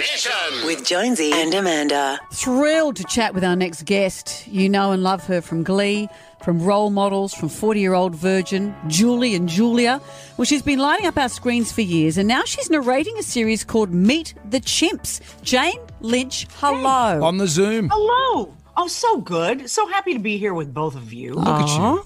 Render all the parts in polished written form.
Mission with Jonesy and Amanda. Thrilled to chat with our next guest. You know and love her from Glee, from Role Models, from 40-Year-Old Virgin, Julie and Julia. Well, she's been lighting up our screens for years, and now she's narrating a series called Meet the Chimps. Jane Lynch, hello. Hey. On the Zoom. Hello. Oh, so good. So happy to be here with both of you. Look at you.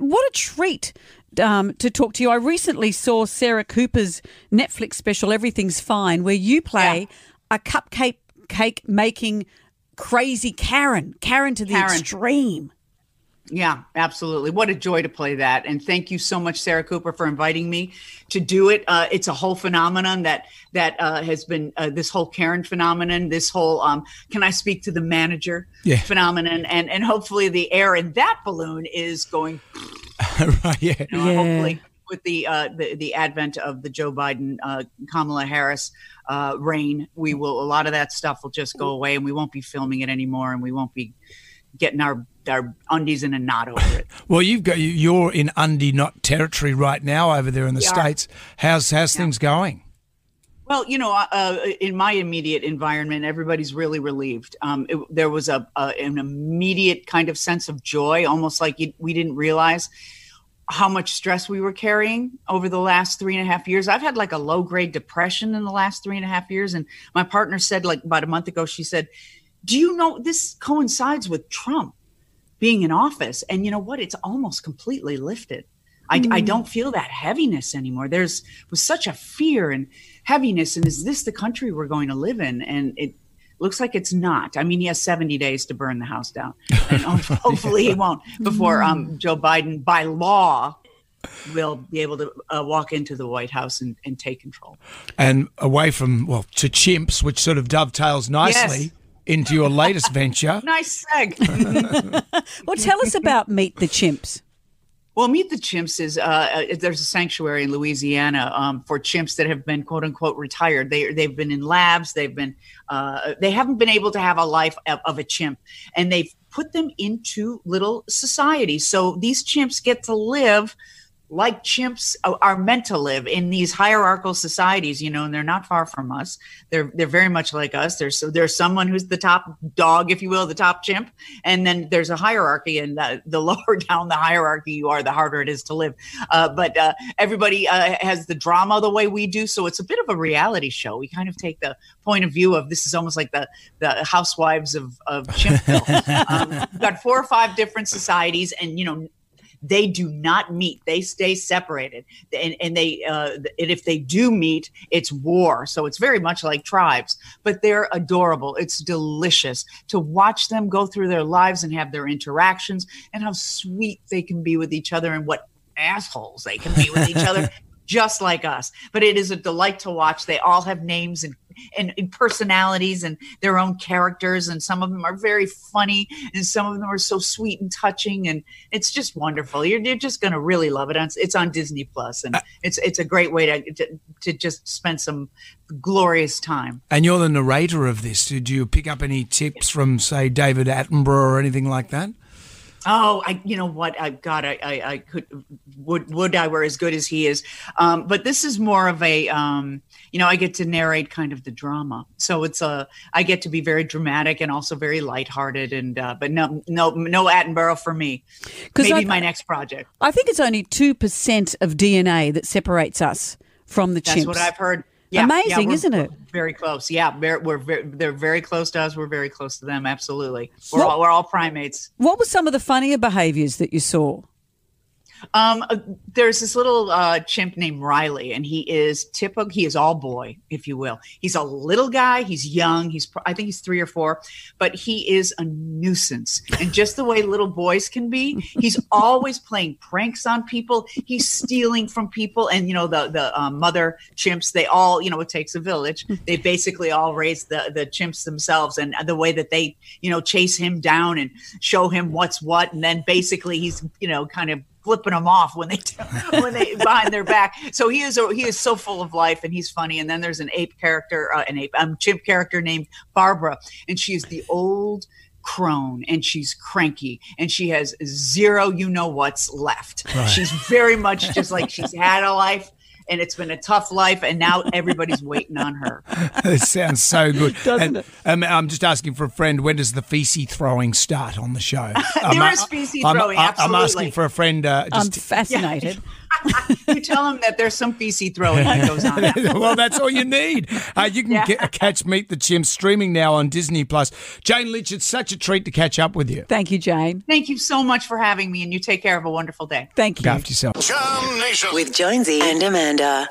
What a treat. To talk to you. I recently saw Sarah Cooper's Netflix special, Everything's Fine, where you play a cupcake making crazy Karen to the extreme. Yeah, absolutely. What a joy to play that. And thank you so much, Sarah Cooper, for inviting me to do it. It's a whole phenomenon that has been this whole Karen phenomenon, this whole can I speak to the manager phenomenon. And hopefully the air in that balloon is going... Right, hopefully with the advent of the Joe Biden, Kamala Harris reign, a lot of that stuff will just go away, and we won't be filming it anymore, and we won't be getting our undies in a knot over it. Well, you're in undie knot territory right now over there in the States. How's things going? Well, in my immediate environment, everybody's really relieved. There was an immediate kind of sense of joy, almost like we didn't realize how much stress we were carrying over the last 3.5 years. I've had like a low-grade depression in the last 3.5 years. And my partner said like about a month ago, she said, do you know this coincides with Trump being in office? And you know what? It's almost completely lifted. I don't feel that heaviness anymore. There was such a fear and heaviness. And is this the country we're going to live in? And it looks like it's not. I mean, he has 70 days to burn the house down. And hopefully he won't before Joe Biden, by law, will be able to walk into the White House and take control. And away from, to chimps, which sort of dovetails nicely. Yes. Into your latest venture. Nice seg. Well, tell us about Meet the Chimps. Well, Meet the Chimps is there's a sanctuary in Louisiana for chimps that have been quote unquote retired. They've been in labs. They haven't been able to have a life of a chimp, and they've put them into little societies. So these chimps get to live like chimps are meant to live in these hierarchical societies, and they're not far from us. They're very much like us. There's someone who's the top dog, if you will, the top chimp. And then there's a hierarchy, and the lower down the hierarchy you are, the harder it is to live. But everybody has the drama the way we do. So it's a bit of a reality show. We kind of take the point of view of this is almost like the housewives of Chimpville. We've got 4 or 5 different societies, and, they do not meet. They stay separated. And if they do meet, it's war. So it's very much like tribes, but they're adorable. It's delicious to watch them go through their lives and have their interactions and how sweet they can be with each other and what assholes they can be with each other, just like us. But it is a delight to watch. They all have names and personalities and their own characters, and some of them are very funny and some of them are so sweet and touching, and it's just wonderful. You're just going to really love it. It's on Disney Plus, and it's a great way to just spend some glorious time. And you're the narrator of this. Did you pick up any tips from, say, David Attenborough or anything like that? Oh, would I were as good as he is. But this is more of a, I get to narrate kind of the drama. So it's I get to be very dramatic and also very lighthearted. And, but no Attenborough for me. Maybe my next project. I think it's only 2% of DNA that separates us from the chimps. That's what I've heard. Yeah, amazing, isn't it? Very close. Yeah, they're very close to us. We're very close to them. Absolutely. We're all primates. What were some of the funnier behaviors that you saw? There's this little chimp named Riley, and he is all boy, if you will. He's a little guy. He's young. I think he's 3 or 4, but he is a nuisance. And just the way little boys can be, he's always playing pranks on people. He's stealing from people. And, the mother chimps, they all, it takes a village. They basically all raise the chimps themselves, and the way that they, chase him down and show him what's what. And then basically he's, kind of flipping them off when they behind their back. So he is so full of life, and he's funny. And then there's an chimp character named Barbara, and she is the old crone, and she's cranky, and she has zero you know what's left. Right. She's very much just like she's had a life. and it's been a tough life, and now everybody's waiting on her. It sounds so good. Doesn't it? I'm just asking for a friend, when does the feces throwing start on the show? There is feces throwing, absolutely. I'm asking for a friend. I'm fascinated. Yeah. You tell them that there's some feces throwing that goes on. Well, that's all you need. You can catch Meet the Chimps streaming now on Disney Plus. Jane Lynch, it's such a treat to catch up with you. Thank you, Jane. Thank you so much for having me, and you take care. Have a wonderful day. Thank you. Look after yourself. Chum Nation with Jonesy and Amanda.